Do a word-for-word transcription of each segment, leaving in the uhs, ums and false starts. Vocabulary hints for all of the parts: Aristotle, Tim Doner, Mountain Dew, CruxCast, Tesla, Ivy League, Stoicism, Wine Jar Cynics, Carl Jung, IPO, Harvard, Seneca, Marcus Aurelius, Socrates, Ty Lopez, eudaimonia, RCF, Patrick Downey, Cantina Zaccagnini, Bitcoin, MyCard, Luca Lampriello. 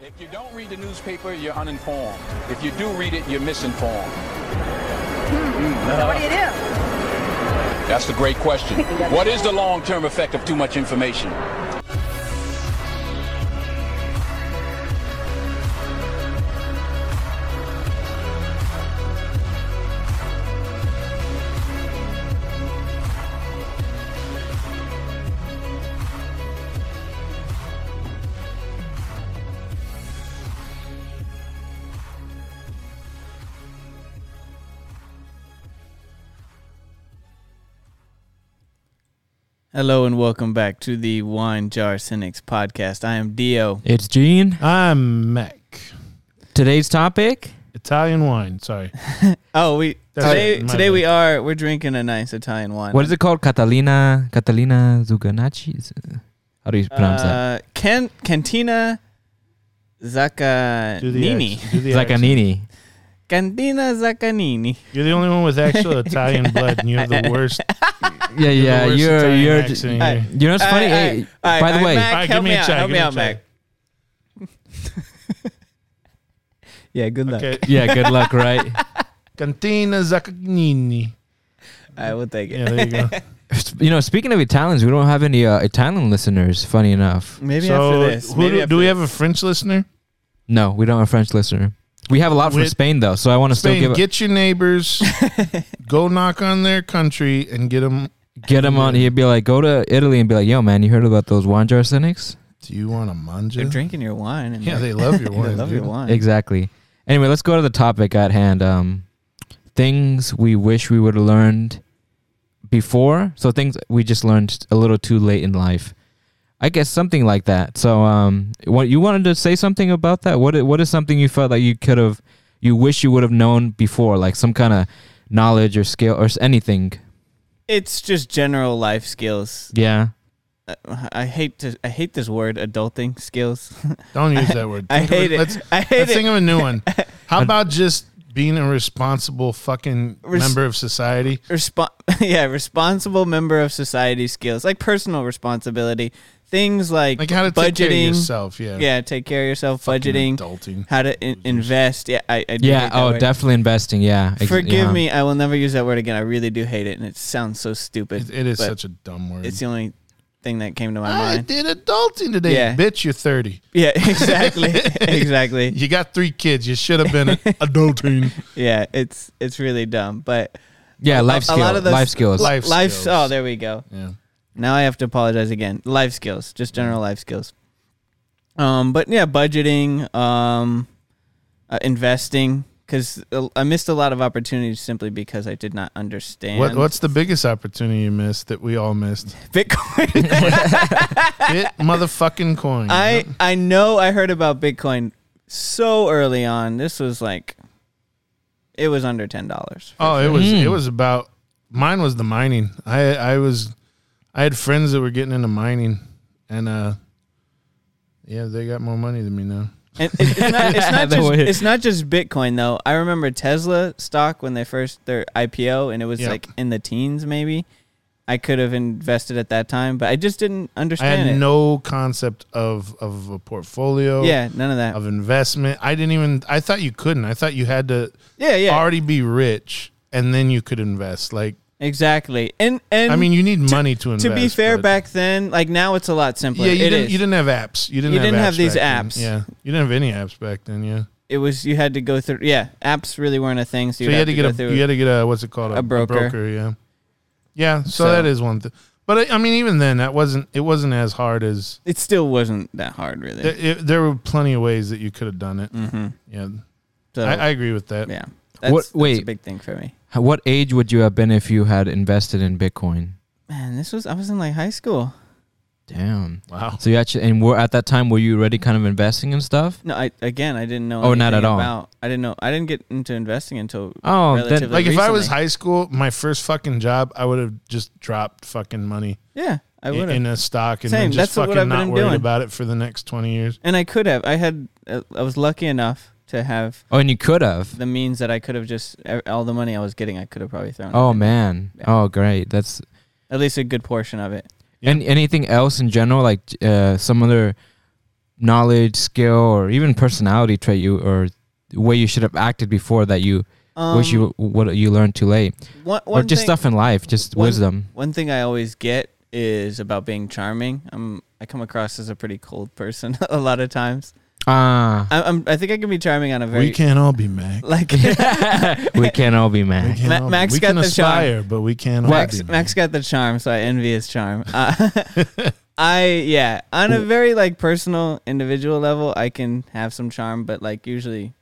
If you don't read the newspaper, you're uninformed. If you do read it, you're misinformed. Mm-hmm. So what do you do? That's the great question. What is the long-term effect of too much information? Hello and welcome back to the Wine Jar Cynics podcast. I am Dio. It's Gene. I'm Mac. Today's topic? Italian wine. Sorry. oh, we That's today today we are we're drinking a nice Italian wine. What is it called? Catalina Catalina Zuganacci? How do you pronounce uh, that? Can Cantina Zaccagnini. Zaccagnini. Cantina Zaccagnini. You're the only one with actual Italian blood, and you have the worst. Yeah, yeah, you're you're you're, I, you're not I, funny. I, hey, I, by I, the I, way, Mac, right, help me out, check, help me out, Mac. yeah, good luck. Okay. Yeah, good luck. Right. Cantina Zaccagnini. I will take it. Yeah, there you go. You know, speaking of Italians, we don't have any uh, Italian listeners. Funny enough. Maybe so after this. Who Maybe do, after do we this. have a French listener? No, we don't have a French listener. We have a lot from With Spain, though, so I want to still give it. Get your neighbors, go knock on their country, and get them. Get them on. He'd be like, go to Italy and be like, yo, man, you heard about those wine jar cynics? Do you want to manja? They're drinking your wine. And yeah, they love your wine. They love dude. your wine. Exactly. Anyway, let's go to the topic at hand. Um, things we wish we would have learned before. So things we just learned a little too late in life. I guess something like that. So, um, what you wanted to say something about that? What What is something you felt like you could have, you wish you would have known before, like some kind of knowledge or skill or anything? It's just general life skills. Yeah, I, I hate to I hate this word, adulting skills. Don't use that word. I, I hate it. Let's, I hate let's it. think of a new one. How about just being a responsible fucking Res- member of society? Respo- yeah, responsible member of society skills, like personal responsibility. Things like, like how to budgeting, take care of yourself, yeah, yeah, take care of yourself, fucking budgeting, adulting, how to in- invest, yeah, I, I do yeah, oh, word. definitely investing, yeah. Forgive yeah. me, I will never use that word again. I really do hate it, and it sounds so stupid. It, it is such a dumb word. It's the only thing that came to my I mind. I did adulting today, yeah. bitch. You're thirty. Yeah, exactly, exactly. You got three kids. You should have been adulting. Yeah, it's it's really dumb, but yeah, life a, skills, a lot of those life skills, life, life skills. Oh, there we go. Yeah. Now I have to apologize again. Life skills, just general life skills. Um, but yeah, budgeting, um, uh, investing, because I missed a lot of opportunities simply because I did not understand. What, what's the biggest opportunity you missed that we all missed? Bitcoin. Bit motherfucking coin. I, yep. I know I heard about Bitcoin so early on. This was like, it was under ten dollars. Oh, it was, mm. it was about, mine was the mining. I, I was... I had friends that were getting into mining, and uh, yeah, they got more money than me now. And it's not, it's not just it's not just Bitcoin though. I remember Tesla stock when they first their I P O, and it was yep. like in the teens maybe. I could have invested at that time, but I just didn't understand. I had it. no concept of, of a portfolio. Yeah, none of that of investment. I didn't even. I thought you couldn't. I thought you had to. Yeah, yeah. Already be rich, and then you could invest like. Exactly, and and I mean, you need money to, to invest. To be fair, back then, like now, it's a lot simpler. Yeah, you it didn't. Is. You didn't have apps. You didn't. You have didn't apps have these apps. Then. Yeah, you didn't have any apps back then. Yeah, it was you had to go through. Yeah, apps really weren't a thing. So, so you had to, to get a. You had to get a. What's it called? A, a broker. broker. Yeah, yeah. So, so that is one thing. But I, I mean, even then, that wasn't. It wasn't as hard as. It still wasn't that hard, really. There, it, there were plenty of ways that you could have done it. Mm-hmm. Yeah, so, I, I agree with that. Yeah, that's, what, that's wait. a big thing for me. What age would you have been if you had invested in Bitcoin? Man, this was I was in like high school. Damn! Wow. So you actually and were at that time were you already kind of investing and stuff? No, I again I didn't know. Oh, not at all. About, I didn't know. I didn't get into investing until oh, relatively then, like recently. If I was high school, my first fucking job, I would have just dropped fucking money. Yeah, I would in a stock and Same. then just That's fucking not worried doing. about it for the next twenty years. And I could have. I had. I was lucky enough. To have oh, and you could have the means that I could have just all the money I was getting, I could have probably thrown. Oh man, yeah. oh great, that's at least a good portion of it. Yeah. And anything else in general, like uh, some other knowledge, skill, or even personality trait you or way you should have acted before that you um, wish you what you learned too late, one, one or just thing, stuff in life, just one, wisdom. One thing I always get is about being charming. I'm I come across as a pretty cold person a lot of times. Ah, uh, I'm. I think I can be charming on a very. We can't all be Mac. Like we can't all be Mac. Ma- all Max be. got the aspire, charm, but we can't. Max, all be Mac. Max got the charm, so I envy his charm. Uh, I yeah, on a very like personal, individual level, I can have some charm, but like usually,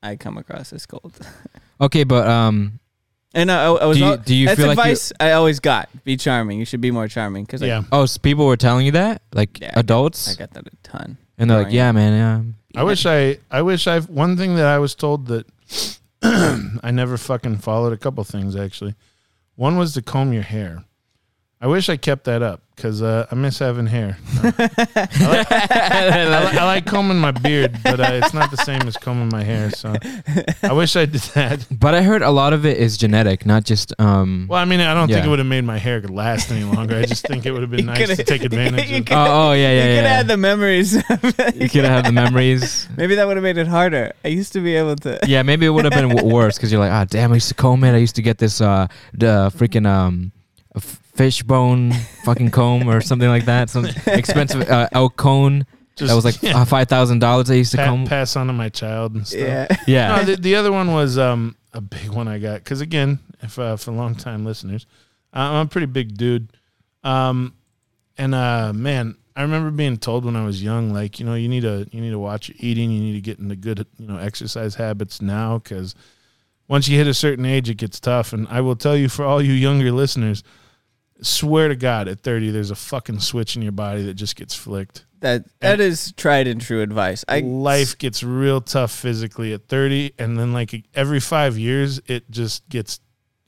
I come across as cold. Okay, but um, and I, I was. Do you, all, do you that's feel advice like I always got? Be charming. You should be more charming because yeah. I, oh, so people were telling you that like yeah, adults. I got, I got that a ton. And they're like, yeah, man, yeah. I wish I, I wish I've, one thing that I was told that I never fucking followed, a couple things actually. One was to comb your hair. I wish I kept that up because uh, I miss having hair. No. I, like, I, like, I like combing my beard, but uh, it's not the same as combing my hair. So I wish I did that. But I heard a lot of it is genetic, not just. Um, well, I mean, I don't yeah. think it would have made my hair last any longer. I just think it would have been nice to take advantage of. Oh, oh, yeah, yeah, you yeah. You could have yeah. had the memories. You could have had the memories. Maybe that would have made it harder. I used to be able to. Yeah, maybe it would have been worse because you're like, ah, oh, damn, I used to comb it. I used to get this uh, the freaking. Um, f- Fishbone fucking comb or something like that. Some expensive uh, elk cone Just, that was like yeah. five thousand dollars I used to pa- comb. Pass on to my child and stuff. Yeah. yeah. No, the, the other one was um, a big one I got. Because, again, if uh, for long-time listeners, uh, I'm a pretty big dude. Um, and, uh, man, I remember being told when I was young, like, you know, you need to, you need to watch your eating. You need to get into good, you know, exercise habits now because once you hit a certain age, it gets tough. And I will tell you, for all you younger listeners, swear to God, at thirty, there's a fucking switch in your body that just gets flicked. That That and is tried and true advice. I, life gets real tough physically at thirty, and then like every five years, it just gets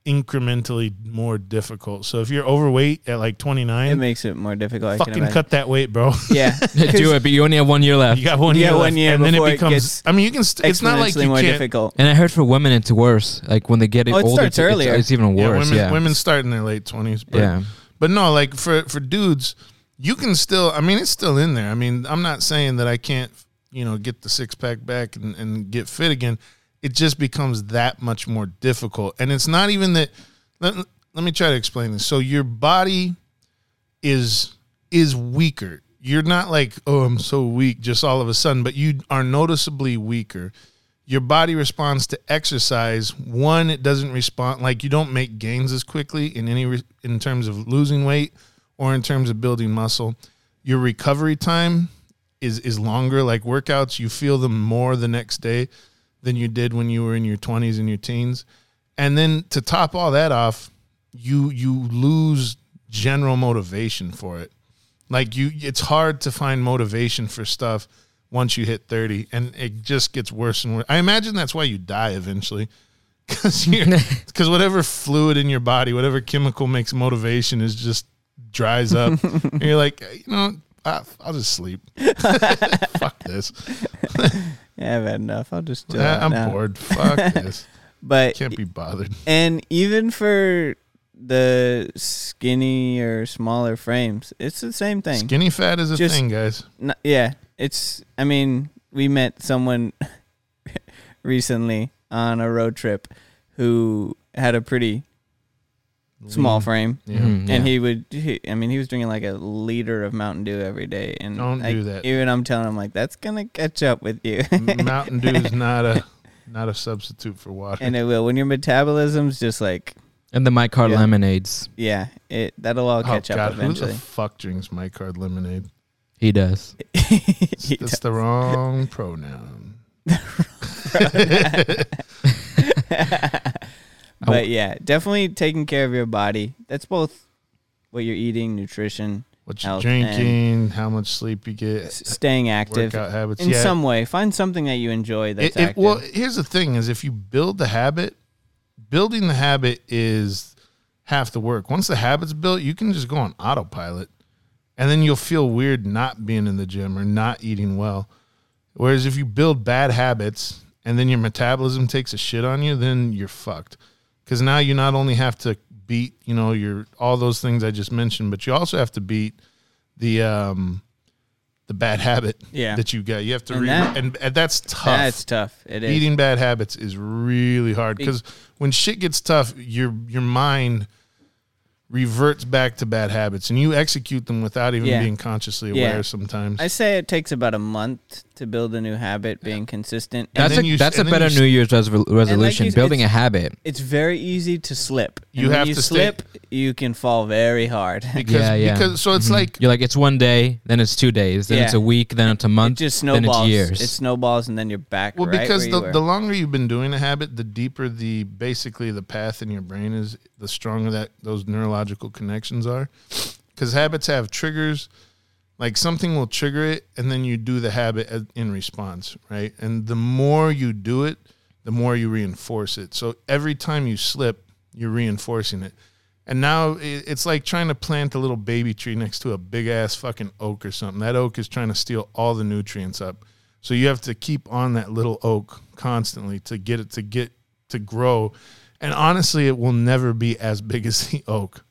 incrementally more difficult. So if you're overweight at like twenty-nine, it makes it more difficult. Fucking cut that weight, bro. Yeah, do it. But you only have one year left. You got one you year, left, one year, and then it becomes. It I mean, you can. St- it's not like you more can't. Difficult. And I heard for women, it's worse. Like when they get it oh, it older, starts earlier. It's, it's even worse. Yeah, women, yeah. women start in their late twenties. But, yeah, but no, like for for dudes, you can still. I mean, it's still in there. I mean, I'm not saying that I can't, you know, get the six pack back and, and get fit again. It just becomes that much more difficult. And it's not even that. Let, let me try to explain this. So your body is is weaker. You're not like, oh, I'm so weak just all of a sudden, but you are noticeably weaker. Your body responds to exercise. One, it doesn't respond. Like you don't make gains as quickly in any re- in terms of losing weight or in terms of building muscle. Your recovery time is is longer. Like workouts, you feel them more the next day than you did when you were in your twenties and your teens. And then to top all that off, you you lose general motivation for it. Like you it's hard to find motivation for stuff once you hit thirty, and it just gets worse and worse. I imagine that's why you die eventually, cuz you cuz whatever fluid in your body, whatever chemical makes motivation is just dries up. And you're like, you know, I'll, I'll just sleep. Fuck this. Yeah, I've had enough. I'll just do it. Yeah, I'm now. bored. Fuck this. But can't be bothered. And even for the skinny or smaller frames, it's the same thing. Skinny fat is a just, thing, guys. N- yeah, it's. I mean, we met someone recently on a road trip who had a pretty small frame, yeah. Mm, yeah. And he would. He, I mean, he was drinking like a liter of Mountain Dew every day, and don't I, do that. Even I'm telling him like that's gonna catch up with you. Mountain Dew is not a not a substitute for water, and it will when your metabolism's just like. And the MyCard yeah. lemonades. Yeah, it that'll all catch oh, God, up eventually. Who the fuck drinks MyCard lemonade? He does. he that's does. the wrong pronoun. The wrong pronoun. But yeah, definitely taking care of your body. That's both what you're eating, nutrition, what you're health, drinking, how much sleep you get, staying active, workout habits. In yeah. some way, find something that you enjoy that's it, it, active. Well, here's the thing is if you build the habit, building the habit is half the work. Once the habit's built, you can just go on autopilot, and then you'll feel weird not being in the gym or not eating well. Whereas if you build bad habits and then your metabolism takes a shit on you, then you're fucked. Because now you not only have to beat, you know, your all those things I just mentioned, but you also have to beat the um, the bad habit yeah. that you got. You have to and read, that, and, and that's tough. That's tough. It is. Eating bad habits is really hard because when shit gets tough, your your mind reverts back to bad habits, and you execute them without even yeah. being consciously aware yeah. sometimes. I say it takes about a month to build a new habit, being yeah. consistent. And that's a, you, that's a better New Year's resol- resolution, like you, building a habit. It's very easy to slip. And you have you to slip, stay. You can fall very hard. Because, yeah, yeah. Because, so it's mm-hmm. like... You're like, it's one day, then it's two days, then yeah. it's a week, then it's a month, it just snowballs. Then it's years. It snowballs, and then you're back well, right because the, the longer you've been doing a habit, the deeper the, basically, the path in your brain is, the stronger that those neurological connections are. Because habits have triggers. Like something will trigger it, and then you do the habit in response, right? And the more you do it, the more you reinforce it. So every time you slip, you're reinforcing it. And now it's like trying to plant a little baby tree next to a big-ass fucking oak or something. That oak is trying to steal all the nutrients up. So you have to keep on that little oak constantly to get it to get to grow. And honestly, it will never be as big as the oak.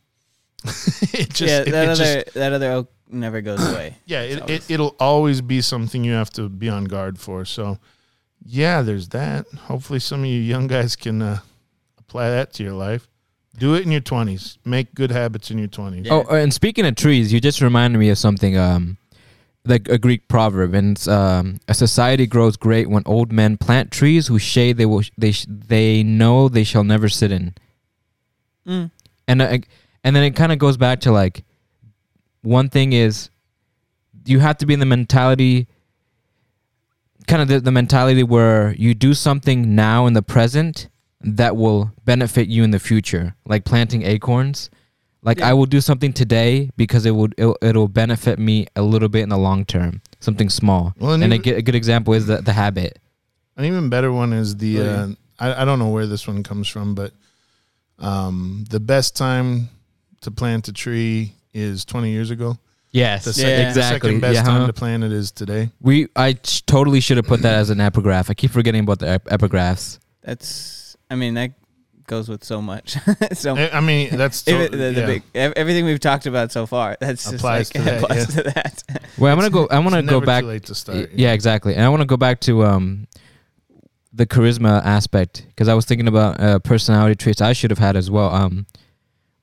it just, yeah, that it, it other just, that other oak never goes away. yeah, it, always. it it'll always be something you have to be on guard for. So, yeah, there's that. Hopefully, some of you young guys can uh, apply that to your life. Do it in your twenties. Make good habits in your twenties. Yeah. Oh, and speaking of trees, you just reminded me of something. Um, like a Greek proverb, and it's, um, a society grows great when old men plant trees whose shade they will they sh- they know they shall never sit in. Mm. And I. And then it kind of goes back to, like, one thing is you have to be in the mentality, kind of the, the mentality where you do something now in the present that will benefit you in the future, like planting acorns. Like, yeah. I will do something today because it will it, it'll benefit me a little bit in the long term, something small. Well, and and even, a good example is the, the habit. An even better one is the, yeah. uh, I, I don't know where this one comes from, but um, the best time to plant a tree is twenty years ago. Yes, the second, yeah, exactly. The second best yeah. time to plant it is today. We, I ch- totally should have put that as an epigraph. I keep forgetting about the ep- epigraphs. That's, I mean, that goes with so much. so I, I mean, that's to- it, the, the yeah. big, everything we've talked about so far. That's applies just like, to applies that, yeah. to that. Well, I'm gonna go. I want to go back. Too late to start. Yeah, yeah, exactly. And I want to go back to um, the charisma aspect, because I was thinking about uh, personality traits I should have had as well. Um.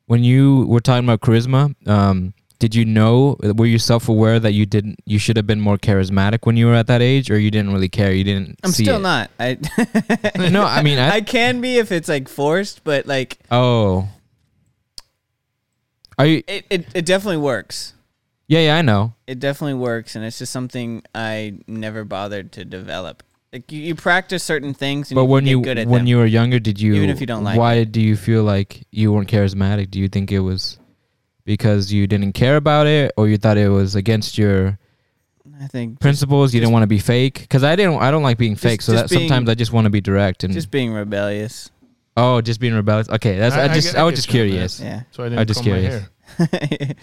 When you were talking about charisma, um, did you know, were you self-aware that you didn't, you should have been more charismatic when you were at that age, or you didn't really care? You didn't I'm see still it? Not. I No, I mean, I, I can be if it's like forced, but like, oh, are you? It, it, it definitely works. Yeah, yeah, I know. It definitely works. And it's just something I never bothered to develop. Like you, you practice certain things, and but you when get you good at when them. You were younger, did you? Even if you don't like, why it. Do you feel like you weren't charismatic? Do you think it was because you didn't care about it, or you thought it was against your? I think principles. Just, you just, didn't want to be fake, because I didn't. I don't like being just, fake, so that being, sometimes I just want to be direct and just being rebellious. Oh, just being rebellious. Okay, that's I, I just I, I was just curious. Yeah, so I didn't I was just comb curious. My hair.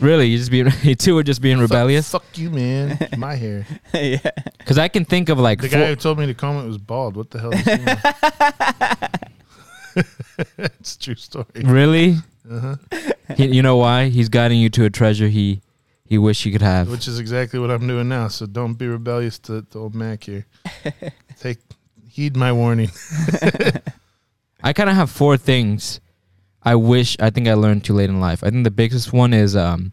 Really, you just being you two were just being rebellious. Fuck, fuck you, man. It's my hair. Yeah, because I can think of like the guy four- who told me to comb it was bald. What the hell? Is he It's a true story. Really? Uh huh. You know why? He's guiding you to a treasure he he wish you could have. Which is exactly what I'm doing now. So don't be rebellious to, to old Mac here. Take heed my warning. I kind of have four things. I wish, I think I learned too late in life. I think the biggest one is um,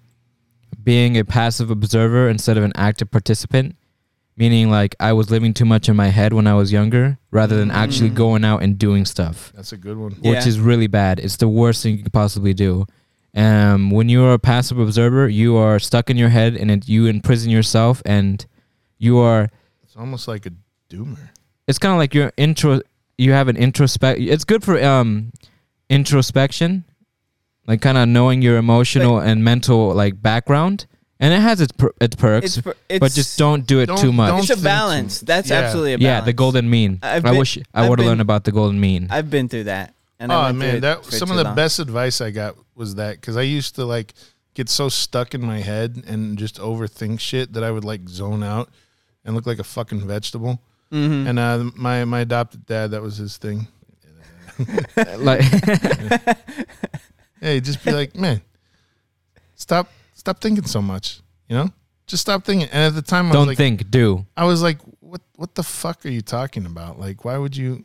being a passive observer instead of an active participant, meaning like I was living too much in my head when I was younger rather than actually mm. going out and doing stuff. That's a good one. Which yeah. is really bad. It's the worst thing you could possibly do. Um, when you are a passive observer, you are stuck in your head and it, you imprison yourself and you are... It's almost like a doomer. It's kind of like you're intro, you have an introspect... It's good for... um. introspection, like kind of knowing your emotional but, and mental like background, and it has its per- its perks, it's per- it's, but just don't do it don't, too much. It's a balance. That's yeah. absolutely a balance. Yeah, the golden mean. Been, I wish I would have learned about the golden mean. I've been through that. And oh man, that some of the long. best advice I got was that, because I used to like get so stuck in my head and just overthink shit that I would like zone out and look like a fucking vegetable. Mm-hmm. And uh, my my adopted dad, that was his thing. Like, hey, just be like, man, stop, stop thinking so much. You know, Just stop thinking. And at the time, I don't was like, think, do. I was like, what What the fuck are you talking about? Like, why would you?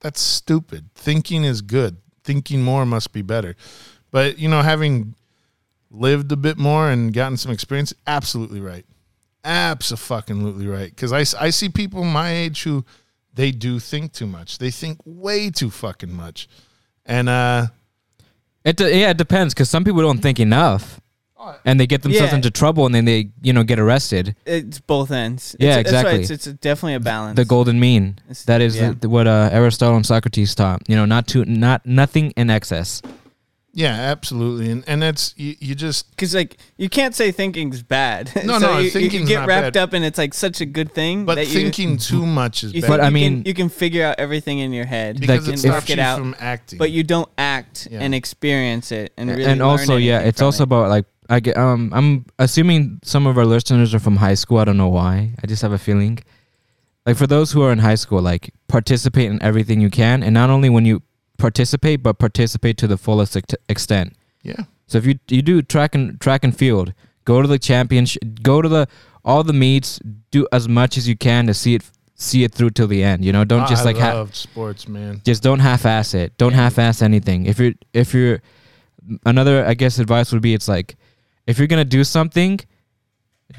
That's stupid. Thinking is good. Thinking more must be better. But, you know, having lived a bit more and gotten some experience, absolutely right. Abso-fucking-lutely right. Because I, I see people my age who, they do think too much. They think way too fucking much. And, uh... It de- yeah, it depends, because some people don't think enough. And they get themselves yeah. into trouble, and then they, you know, get arrested. It's both ends. It's, yeah, exactly. That's right. It's, it's definitely a balance. The golden mean. It's, that is yeah. the, the, what uh, Aristotle and Socrates taught. You know, not to not nothing in excess. Yeah, absolutely. And and that's you, you just because like you can't say thinking's bad. No, so no, you, thinking's you get not wrapped bad. Up, and it's like such a good thing. But that thinking you, too much is. You bad. But I mean, you can, you can figure out everything in your head because it stops you out, from acting. But you don't act yeah. and experience it, and really and learn also yeah, it's also it. About like. I get, um, I'm assuming some of our listeners are from high school. I don't know why. I just have a feeling. Like, for those who are in high school, like, participate in everything you can. And not only when you participate, but participate to the fullest ex- extent. Yeah. So if you you do track and track and field, go to the championship, go to the all the meets, do as much as you can to see it see it through till the end. You know, don't oh, just I like have sports, man. Just don't half-ass it. Don't yeah. half-ass anything. If you're if you're another, I guess, advice would be it's like. If you're gonna do something,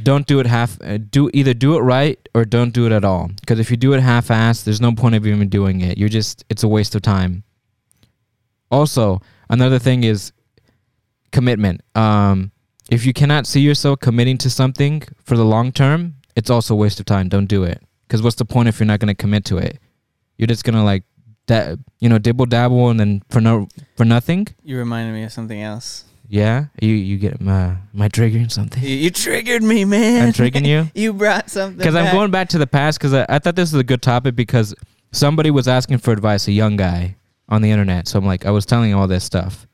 don't do it half. Uh, do either do it right or don't do it at all. Because if you do it half-assed, there's no point of even doing it. You're just it's a waste of time. Also, another thing is commitment. Um, if you cannot see yourself committing to something for the long term, it's also a waste of time. Don't do it. Because what's the point if you're not gonna commit to it? You're just gonna like that, you know, dibble dabble and then for no for nothing. You reminded me of something else. Yeah, you you get my my triggering something. You, you triggered me, man. I'm triggering you. You brought something. Because I'm going back to the past. Because I, I thought this was a good topic because somebody was asking for advice, a young guy on the internet. So I'm like, I was telling him all this stuff.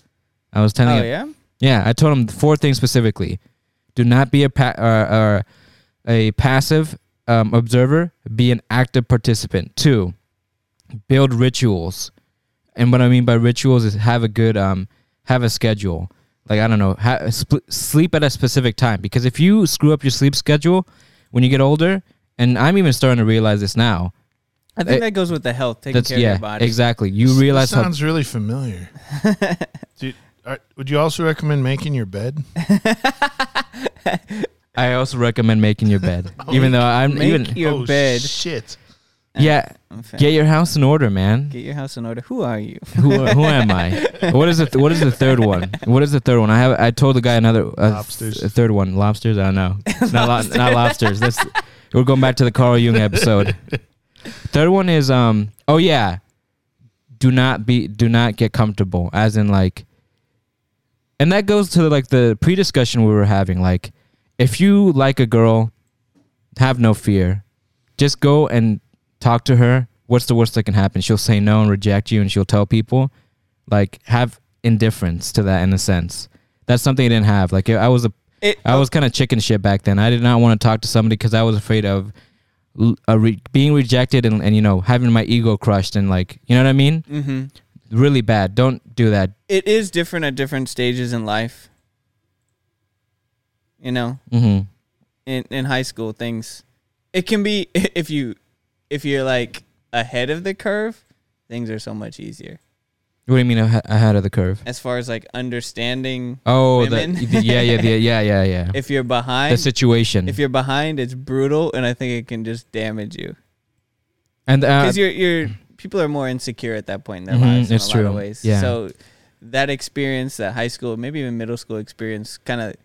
I was telling. Oh him, yeah. Yeah, I told him four things specifically: do not be a pa- or, or a passive um, observer. Be an active participant. Two, build rituals, and what I mean by rituals is have a good um have a schedule. Like, I don't know, ha- sp- sleep at a specific time. Because if you screw up your sleep schedule when you get older, and I'm even starting to realize this now. I think it, that goes with the health, taking care yeah, of your body. Exactly. You this, realize this sounds how- really familiar. Dude, are, would you also recommend making your bed? I also recommend making your bed. oh, even though I'm make even your oh, bed. Shit. Yeah, get your house in order, man. Get your house in order. Who are you? who who am I? What is the th- What is the third one? What is the third one? I have I told the guy another uh, lobsters. Th- third one. Lobsters. I don't know. Lobster. Not lo- not lobsters. That's we're going back to the Carl Jung episode. Third one is um. Oh yeah, do not be do not get comfortable. As in like, and that goes to like the pre-discussion we were having. Like, if you like a girl, have no fear. Just go and. Talk to her. What's the worst that can happen? She'll say no and reject you, and she'll tell people. Like, have indifference to that in a sense. That's something I didn't have. Like, I was a, it, I was kind of chicken shit back then. I did not want to talk to somebody because I was afraid of uh, re- being rejected and, and you know having my ego crushed and like you know what I mean. Mm-hmm. Really bad. Don't do that. It is different at different stages in life. You know, mm-hmm. in in high school things, it can be if you. If you're, like, ahead of the curve, things are so much easier. What do you mean ahead of the curve? As far as, like, understanding oh, women. The, the, yeah, yeah, the, yeah, yeah, yeah. If you're behind. The situation. If you're behind, it's brutal, and I think it can just damage you. And Because uh, you're, you're, people are more insecure at that point in their mm-hmm, lives in a true. lot of ways. Yeah. So that experience, that high school, maybe even middle school experience kind of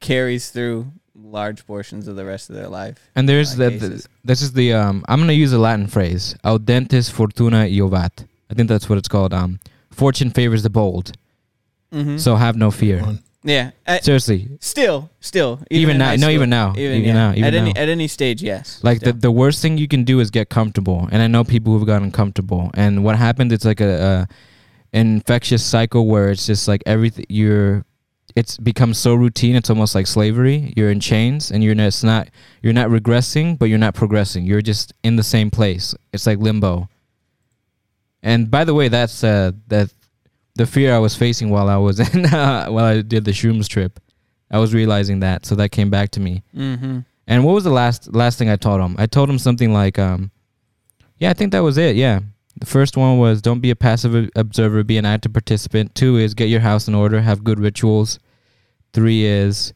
carries through large portions of the rest of their life. And there's the, the this is the um I'm gonna use a Latin phrase, audentes fortuna iovat. I think that's what it's called. Um, fortune favors the bold. Mm-hmm. So have no fear. Yeah. At, Seriously. Still, still, even, even now. No, school, even now. Even, even yeah. now. Even at now. any at any stage, yes. Like still. the the worst thing you can do is get comfortable. And I know people who've gotten comfortable. And what happened? It's like a, a an infectious cycle where it's just like everything you're. It's become so routine. It's almost like slavery. You're in chains, and you're not, it's not. You're not regressing, but you're not progressing. You're just in the same place. It's like limbo. And by the way, that's uh, that the fear I was facing while I was in uh, while I did the shrooms trip. I was realizing that, so that came back to me. Mm-hmm. And what was the last last thing I told him? I told him something like, um, yeah, I think that was it, yeah. The first one was, don't be a passive observer, be an active participant. Two is, get your house in order, have good rituals. Three is,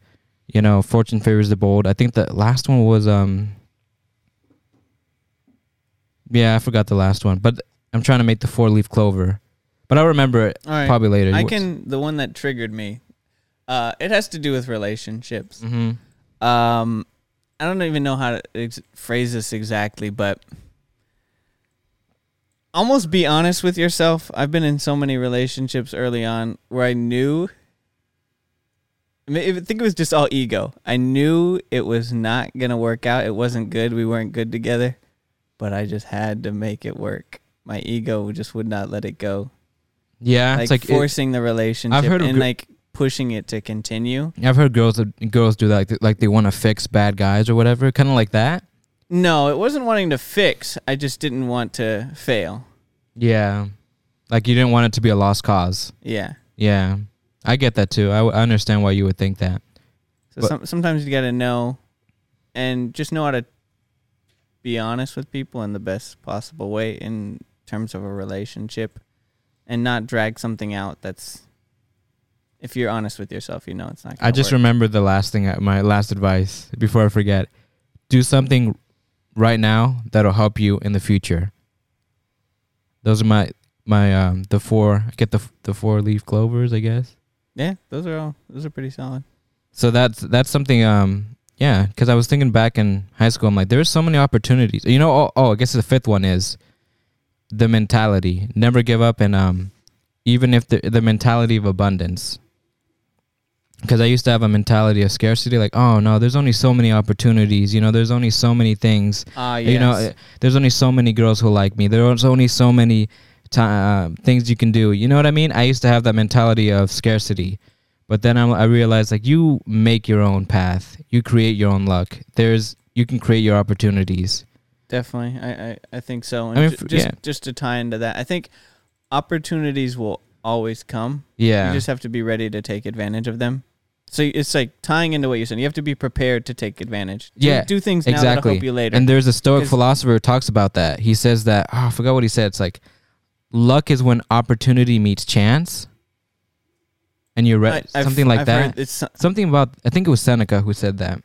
you know, fortune favors the bold. I think the last one was, um, yeah, I forgot the last one. But I'm trying to make the four-leaf clover. But I'll remember it right. probably later. I can, the one that triggered me, uh, it has to do with relationships. Mm-hmm. Um, I don't even know how to ex- phrase this exactly, but almost be honest with yourself. I've been in so many relationships early on where I knew, I, mean, I think it was just all ego. I knew it was not going to work out. It wasn't good. We weren't good together, but I just had to make it work. My ego just would not let it go. Yeah. Like, it's like forcing it, the relationship I've heard and gr- like pushing it to continue. I've heard girls girls do that. Like they, like they want to fix bad guys or whatever. Kind of like that. No, it wasn't wanting to fix. I just didn't want to fail. Yeah. Like you didn't want it to be a lost cause. Yeah. Yeah. I get that too. I, w- I understand why you would think that. So some, sometimes you got to know and just know how to be honest with people in the best possible way in terms of a relationship and not drag something out that's, if you're honest with yourself, you know it's not going to I just work. Remember the last thing, my last advice before I forget. Do something right now that'll help you in the future. Those are my my um the four. I get the the four leaf clovers, I guess. Yeah, those are all. Those are pretty solid. So that's that's something. Um, yeah, because I was thinking back in high school, I'm like, there's so many opportunities. You know, oh, oh, I guess the fifth one is the mentality. Never give up, and um, even if the the mentality of abundance. Because I used to have a mentality of scarcity, like, oh, no, there's only so many opportunities. You know, there's only so many things. Uh, yes. You know, there's only so many girls who like me. There's only so many t- uh, things you can do. You know what I mean? I used to have that mentality of scarcity. But then I, I realized, like, you make your own path. You create your own luck. There's You can create your opportunities. Definitely. I, I, I think so. And I mean, ju- just, yeah. just to tie into that, I think opportunities will always come. Yeah. You just have to be ready to take advantage of them. So it's like tying into what you said. You have to be prepared to take advantage. Do, yeah, do things now exactly. that'll help you later. And there's a Stoic philosopher who talks about that. He says that, oh, I forgot what he said. It's like, luck is when opportunity meets chance, and you're ready. Something like I've that. It's so- something about. I think it was Seneca who said that.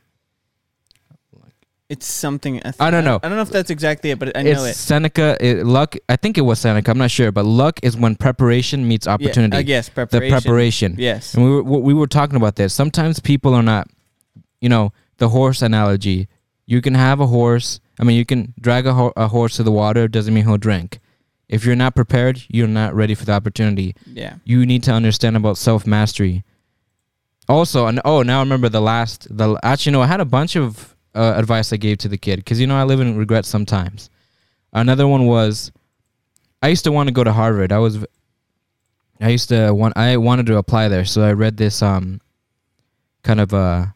It's something. I, think, I don't know. I, I don't know if that's exactly it, but I know it's it. Seneca it, luck. I think it was Seneca. I'm not sure, but luck is when preparation meets opportunity. Yeah, uh, yes, preparation. The preparation. Yes. And we were we were talking about this. Sometimes people are not, you know, the horse analogy. You can have a horse. I mean, you can drag a, ho- a horse to the water. Doesn't mean he'll drink. If you're not prepared, you're not ready for the opportunity. Yeah. You need to understand about self-mastery. Also, and oh, now I remember the last, the actually, no, I had a bunch of uh, advice I gave to the kid because, you know, I live in regret sometimes. Another one was, I used to want to go to Harvard. I was, I used to want, I wanted to apply there. So I read this um, kind of uh,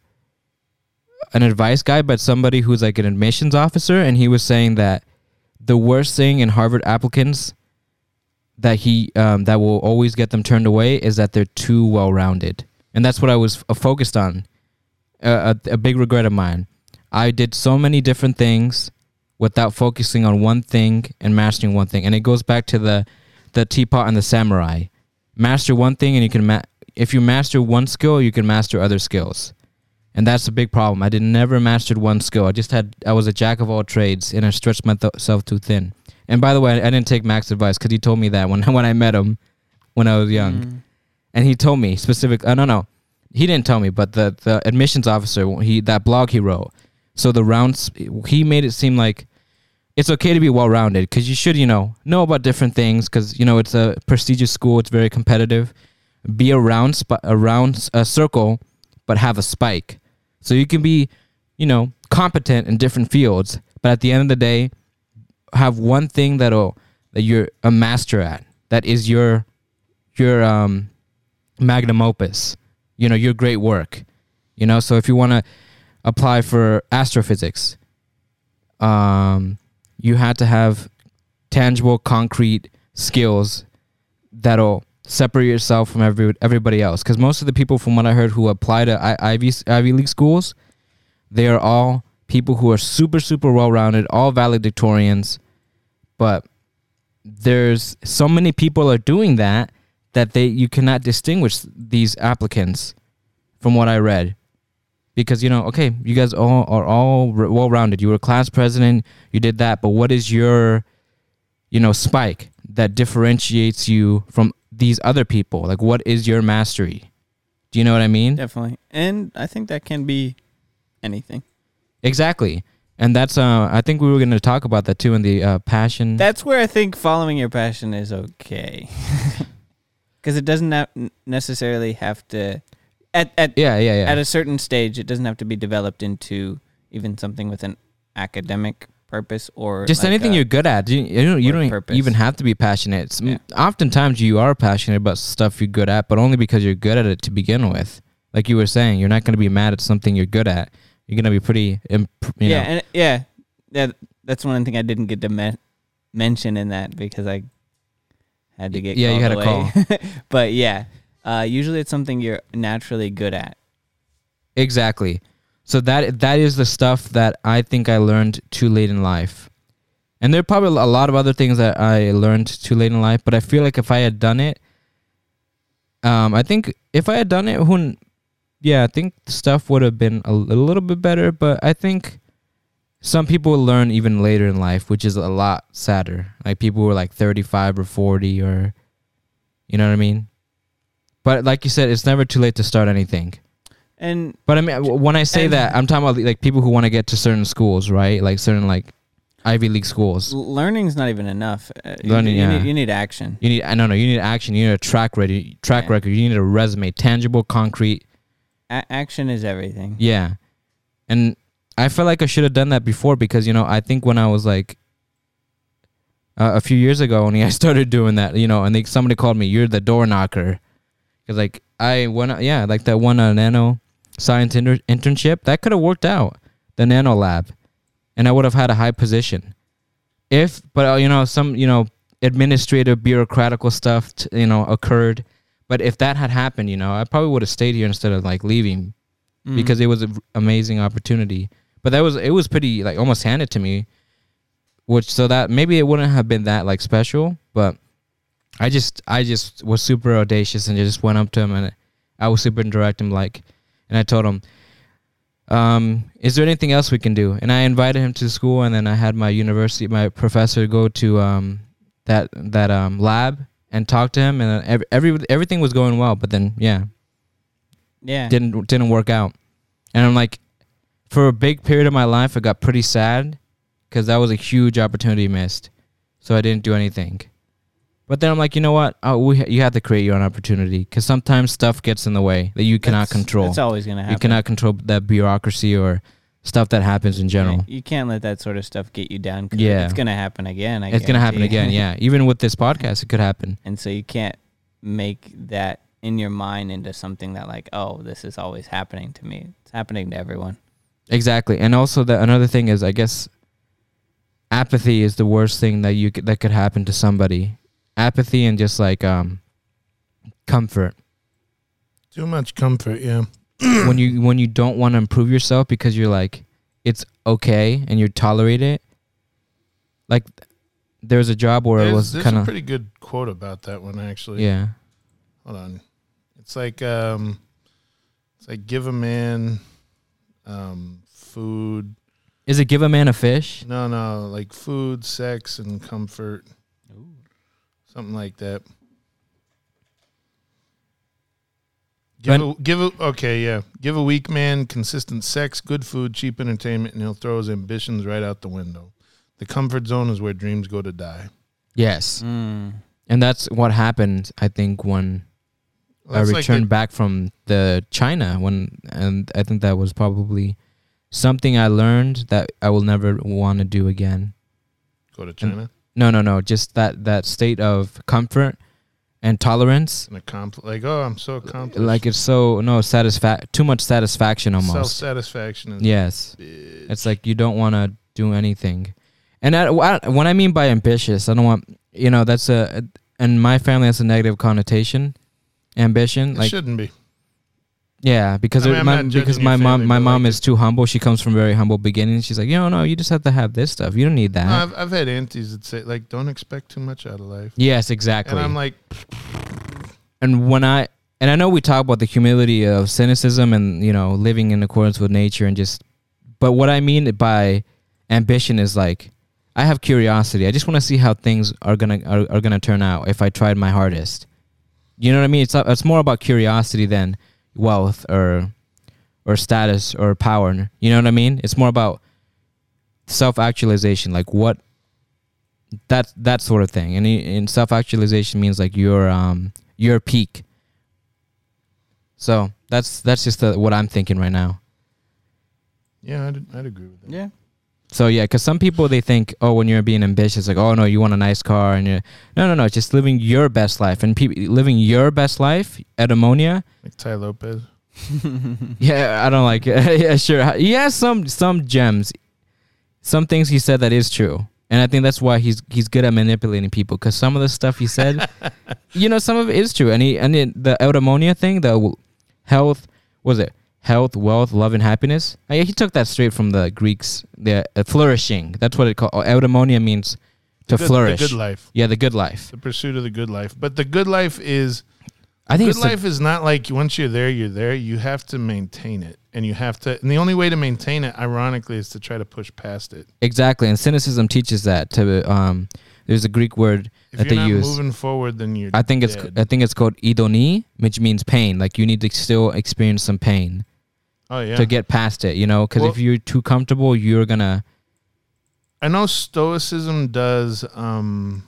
an advice guide by somebody who's like an admissions officer, and he was saying that the worst thing in Harvard applicants that he um, that will always get them turned away is that they're too well-rounded. And that's what I was f- focused on, uh, a, a big regret of mine. I did so many different things without focusing on one thing and mastering one thing. And it goes back to the, the teapot and the samurai. Master one thing, and you can ma- if you master one skill, you can master other skills. And that's a big problem. I did never mastered one skill. I just had, I was a jack of all trades, and I stretched myself too thin. And by the way, I, I didn't take Mac's advice because he told me that when, when I met him when I was young. Mm. And he told me specifically, uh, no, no, he didn't tell me, but the, the admissions officer, he that blog he wrote. So the rounds, he made it seem like it's okay to be well-rounded because you should, you know, know about different things because, you know, it's a prestigious school. It's very competitive. Be a round, sp- a round a circle, but have a spike. So you can be, you know, competent in different fields, but at the end of the day, have one thing that'll that you're a master at. That is your your um, magnum opus. You know, your great work. You know, so if you want to apply for astrophysics, um, you had to have tangible, concrete skills that'll separate yourself from every, everybody else. Because most of the people, from what I heard, who apply to I- Ivy, Ivy League schools, they are all people who are super, super well-rounded, all valedictorians. But there's so many people are doing that that they you cannot distinguish these applicants from what I read. Because, you know, okay, you guys all are all well-rounded. You were class president, you did that, but what is your, you know, spike that differentiates you from these other people? Like, what is your mastery? Do you know what I mean? Definitely. And I think that can be anything. Exactly. And that's, uh, I think we were going to talk about that, too, in the uh, passion. That's where I think following your passion is okay. Because it doesn't necessarily have to... At at yeah, yeah, yeah. At a certain stage, it doesn't have to be developed into even something with an academic purpose or just like anything you're good at. You, you don't, you don't purpose. even have to be passionate. Yeah. Oftentimes, you are passionate about stuff you're good at, but only because you're good at it to begin with. Like you were saying, you're not going to be mad at something you're good at. You're going to be pretty. Imp- you yeah, know. And, yeah, yeah. That's one thing I didn't get to me- mention in that because I had to get. Yeah, you had away. a call, but yeah. Uh, usually it's something you're naturally good at. Exactly. So that that is the stuff that I think I learned too late in life. And there are probably a lot of other things that I learned too late in life, but I feel like if I had done it, um, I think if I had done it, who, yeah, I think stuff would have been a, a little bit better, but I think some people learn even later in life, which is a lot sadder. Like people who are like thirty-five or forty or, you know what I mean? But like you said, it's never too late to start anything. And but I mean, when I say that, I'm talking about like people who want to get to certain schools, right? Like certain like Ivy League schools. Learning's not even enough. Uh, Learning, you, you, yeah. need, you need action. You need I no no. You need action. You need a track record. Track yeah. record. You need a resume, tangible, concrete. A- action is everything. Yeah, and I feel like I should have done that before because you know I think when I was like. Uh, a few years ago, only I started doing that, you know, and they, somebody called me, "You're the door knocker." Because, like, I went, yeah, like that one uh, nano science inter- internship, that could have worked out, the nano lab, and I would have had a high position. If, but, uh, you know, some, you know, administrative, bureaucratical stuff, t- you know, occurred. But if that had happened, you know, I probably would have stayed here instead of, like, leaving mm. because it was an amazing opportunity. But that was, it was pretty, like, almost handed to me, which, so that, maybe it wouldn't have been that, like, special, but... I just I just was super audacious and just went up to him and I was super direct and like, and I told him, um, is there anything else we can do? And I invited him to school and then I had my university, my professor go to um, that that um, lab and talk to him and every, every everything was going well, but then yeah, yeah, didn't didn't work out. And I'm like, for a big period of my life, I got pretty sad because that was a huge opportunity missed, so I didn't do anything. But then I'm like, you know what? Oh, we, you have to create your own opportunity because sometimes stuff gets in the way that you cannot that's, control. It's always going to happen. You cannot control that bureaucracy or stuff that happens in general. Right. You can't let that sort of stuff get you down. Cause yeah. It's going to happen again. I it's going to happen again, yeah. Even with this podcast, it could happen. And so you can't make that in your mind into something that like, oh, this is always happening to me. It's happening to everyone. Exactly. And also the, another thing is, I guess, apathy is the worst thing that you could, that could happen to somebody. Apathy and just like um, comfort. Too much comfort, yeah. when you when you don't want to improve yourself because you're like it's okay and you tolerate it. Like there's a job where there's, it was kind of. There's a pretty good quote about that one actually. Yeah. Hold on. It's like um, it's like give a man um food. Is it give a man a fish? No, no, like food, sex, and comfort. Something like that. Give a, give a, okay, yeah. Give a weak man consistent sex, good food, cheap entertainment, and he'll throw his ambitions right out the window. The comfort zone is where dreams go to die. Yes. Mm. And that's what happened, I think, when well, I returned like back from the China. When, and I think that was probably something I learned that I will never want to do again. Go to China? And, No, no, no. Just that, that state of comfort and tolerance. And accompli- like, oh, I'm so accomplished. Like it's so no satisfa- too much satisfaction almost. Self satisfaction. Yes, bitch. It's like you don't want to do anything. And I, I, what I mean by ambitious, I don't want you know that's a in my family, that's a negative connotation. Ambition, it like shouldn't be. Yeah, because I mean, it, my, because my family, mom my mom like is too humble. She comes from very humble beginnings. She's like, you know, no, you just have to have this stuff. You don't need that. No, I've I've had aunties that say like, don't expect too much out of life. Yes, exactly. And I'm like, and when I and I know we talk about the humility of cynicism and you know living in accordance with nature and just, but what I mean by ambition is like, I have curiosity. I just want to see how things are gonna are, are gonna turn out if I tried my hardest. You know what I mean? It's it's more about curiosity than wealth or or status or power. You know what I mean? It's more about self-actualization, like what that that sort of thing. And in self-actualization means like your um your peak. So that's that's just the, what I'm thinking right now. Yeah, I'd, I'd agree with that. Yeah. So yeah, because some people, they think, oh, when you're being ambitious, like, oh no, you want a nice car, and you're no, no, no, it's just living your best life, and pe- living your best life, eudaimonia. Like Ty Lopez. Yeah, I don't like it. Yeah, sure. He has some some gems, some things he said that is true, and I think that's why he's he's good at manipulating people, because some of the stuff he said, you know, some of it is true, and he and it, the eudaimonia thing, the health, what was it? Health, wealth, love, and happiness. I, he took that straight from the Greeks. The uh, flourishing. That's what it called. Eudaimonia means to good, flourish. The good life. Yeah, the good life. The pursuit of the good life. But the good life is... I think good life a, is not like once you're there, you're there. You have to maintain it. And you have to... And the only way to maintain it, ironically, is to try to push past it. Exactly. And cynicism teaches that. To um, there's a Greek word if that they use. If you're not moving forward, then you're I think dead. It's I think it's called idoni, which means pain. Like you need to still experience some pain. Oh, yeah. To get past it, you know, because well, if you're too comfortable, you're going to... I know Stoicism does um,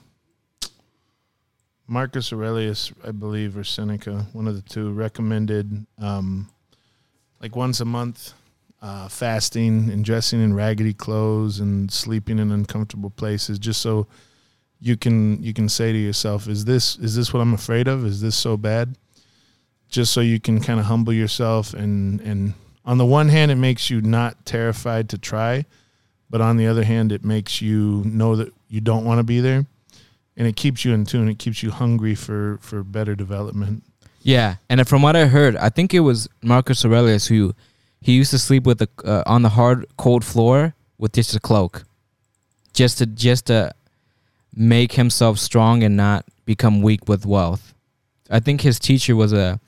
Marcus Aurelius, I believe, or Seneca, one of the two, recommended um, like once a month uh, fasting and dressing in raggedy clothes and sleeping in uncomfortable places, just so you can you can say to yourself, is this is this what I'm afraid of? Is this so bad? Just so you can kind of humble yourself and... and on the one hand, it makes you not terrified to try, but on the other hand, it makes you know that you don't want to be there, and it keeps you in tune. It keeps you hungry for, for better development. Yeah, and from what I heard, I think it was Marcus Aurelius who he used to sleep with a, uh, on the hard, cold floor with just a cloak, just to just to make himself strong and not become weak with wealth. I think his teacher was a,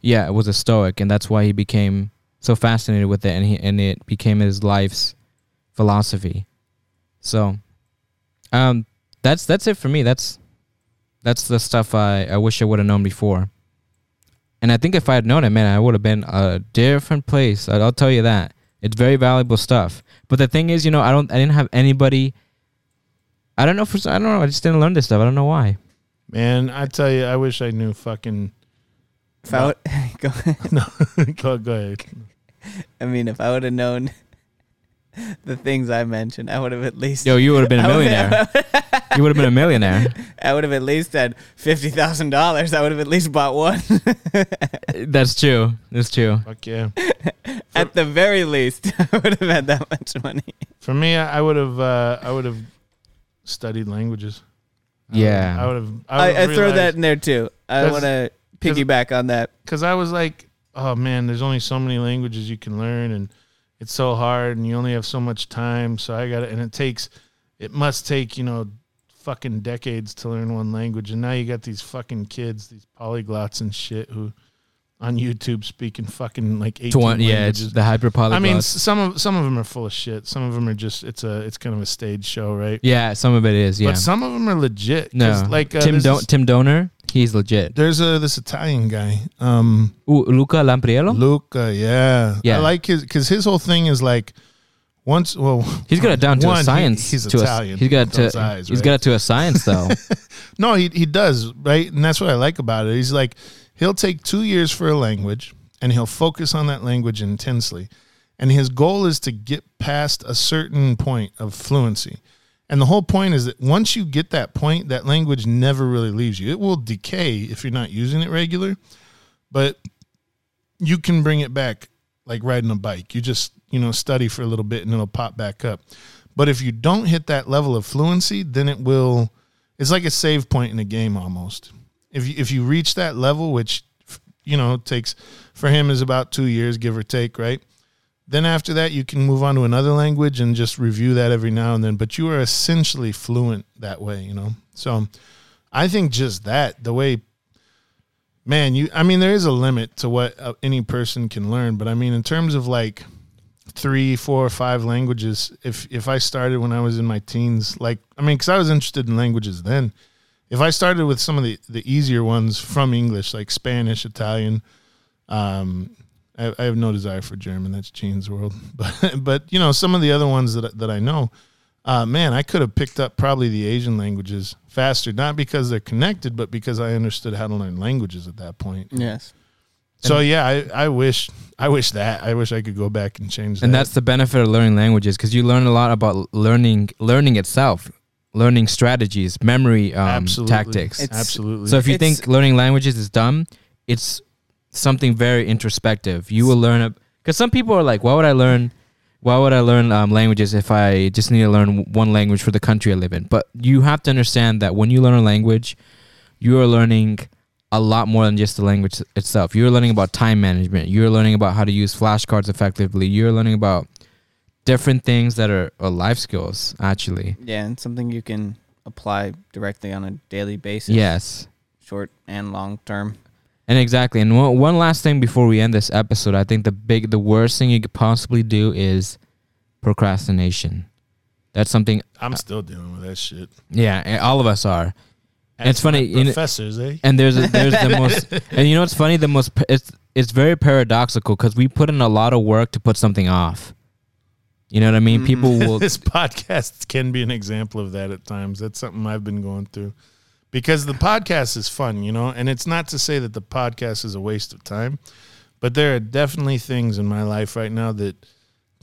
yeah, was a Stoic, and that's why he became so fascinated with it, and he, and it became his life's philosophy. So, um, that's that's it for me. That's that's the stuff I, I wish I would have known before. And I think if I had known it, man, I would have been a different place. I'll tell you that. It's very valuable stuff. But the thing is, you know, I don't I didn't have anybody. I don't know for I don't know. I just didn't learn this stuff. I don't know why. Man, I tell you, I wish I knew fucking. If no. I would, go ahead. No, go, go ahead. I mean, if I would have known the things I mentioned, I would have at least... Yo, you would have been a millionaire. You would have been a millionaire. I would have at least had fifty thousand dollars. I would have at least bought one. That's true. That's true. Fuck yeah. For, at the very least, I would have had that much money. For me, I would have uh, I would have studied languages. Yeah. I would have... I, I, I throw that in there, too. I want to... piggyback on that, because I was like, oh man, there's only so many languages you can learn, and it's so hard, and you only have so much time, so I got it, and it takes it must take you know fucking decades to learn one language, and now you got these fucking kids, these polyglots and shit, who on YouTube speaking fucking like eighteen twenty, yeah, it's the hyper polyglots. I mean, some of some of them are full of shit. Some of them are just it's a it's kind of a stage show, right? Yeah, some of it is. Yeah, but some of them are legit. No, like uh, Tim Don- Tim Doner, he's legit. There's a this Italian guy, um, Ooh, Luca Lampriello. Luca, yeah, yeah. I like his because his whole thing is like once. Well, he's got it down to one, a science. He, he's to Italian. A, he's got to. Eyes, he's right? got it to a science though. No, he he does right, and that's what I like about it. He's like. He'll take two years for a language, and he'll focus on that language intensely. And his goal is to get past a certain point of fluency. And the whole point is that once you get that point, that language never really leaves you. It will decay if you're not using it regular, but you can bring it back like riding a bike. You just, you know, study for a little bit, and it'll pop back up. But if you don't hit that level of fluency, then it will... It's like a save point in a game almost. If you, if you reach that level, which, you know, takes for him is about two years, give or take, right? Then after that, you can move on to another language and just review that every now and then. But you are essentially fluent that way, you know? So I think just that, the way, man, you, I mean, there is a limit to what uh, any person can learn. But I mean, in terms of like three, four, five languages, if, if I started when I was in my teens, like, I mean, because I was interested in languages then. If I started with some of the, the easier ones from English, like Spanish, Italian, um, I, I have no desire for German. That's Gene's world. But, but you know, some of the other ones that that I know, uh, man, I could have picked up probably the Asian languages faster, not because they're connected, but because I understood how to learn languages at that point. Yes. So, and yeah, I, I wish I wish that. I wish I could go back and change that. And that's the benefit of learning languages, because you learn a lot about learning learning itself. Learning strategies, memory um, Absolutely. tactics. It's, Absolutely. So if you it's, think learning languages is dumb, it's something very introspective. You will learn because some people are like, "Why would I learn? Why would I learn um, languages if I just need to learn one language for the country I live in?" But you have to understand that when you learn a language, you are learning a lot more than just the language itself. You're learning about time management. You're learning about how to use flashcards effectively. You're learning about different things that are, are life skills, actually. Yeah, and something you can apply directly on a daily basis. Yes. Short and long term. And exactly. And one, one last thing before we end this episode, I think the big, the worst thing you could possibly do is procrastination. That's something... I'm uh, still dealing with that shit. Yeah, all of us are. And it's funny... Professors, you know, eh? And there's, a, there's the most... And you know what's funny? The most... It's, it's very paradoxical because we put in a lot of work to put something off. You know what I mean? People will. This podcast can be an example of that at times. That's something I've been going through because the podcast is fun, you know, and it's not to say that the podcast is a waste of time, but there are definitely things in my life right now that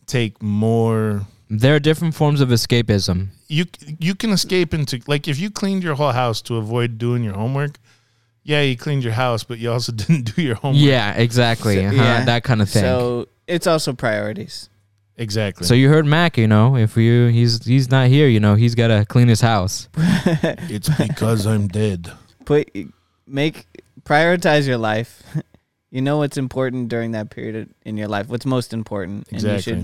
take more. There are different forms of escapism. You you can escape into, like, if you cleaned your whole house to avoid doing your homework. Yeah, you cleaned your house, but you also didn't do your homework. Yeah, exactly. Uh-huh. Yeah. That kind of thing. So it's also priorities. Exactly. So you heard Mac, you know, if you he's he's not here, you know, he's got to clean his house. It's because I'm dead. Put make prioritize your life. You know what's important during that period in your life. What's most important, exactly. And you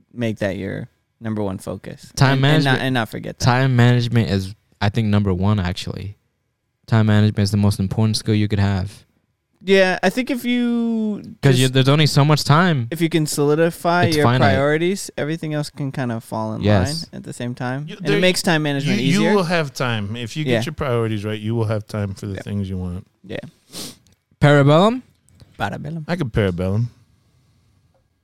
should make that your number one focus. Time and, management and not, and not forget that. Time management is, I think, number one actually. Time management is the most important skill you could have. Yeah, I think if you... Because there's only so much time. If you can solidify it's your finite. priorities, everything else can kind of fall in yes. line at the same time. You, and it makes time management you, easier. You will have time. If you yeah. get your priorities right, you will have time for the yeah. things you want. Yeah. Parabellum? Parabellum. I could parabellum.